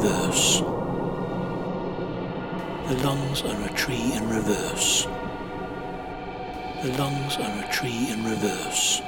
reverse. The lungs are a tree in reverse. The lungs are a tree in reverse.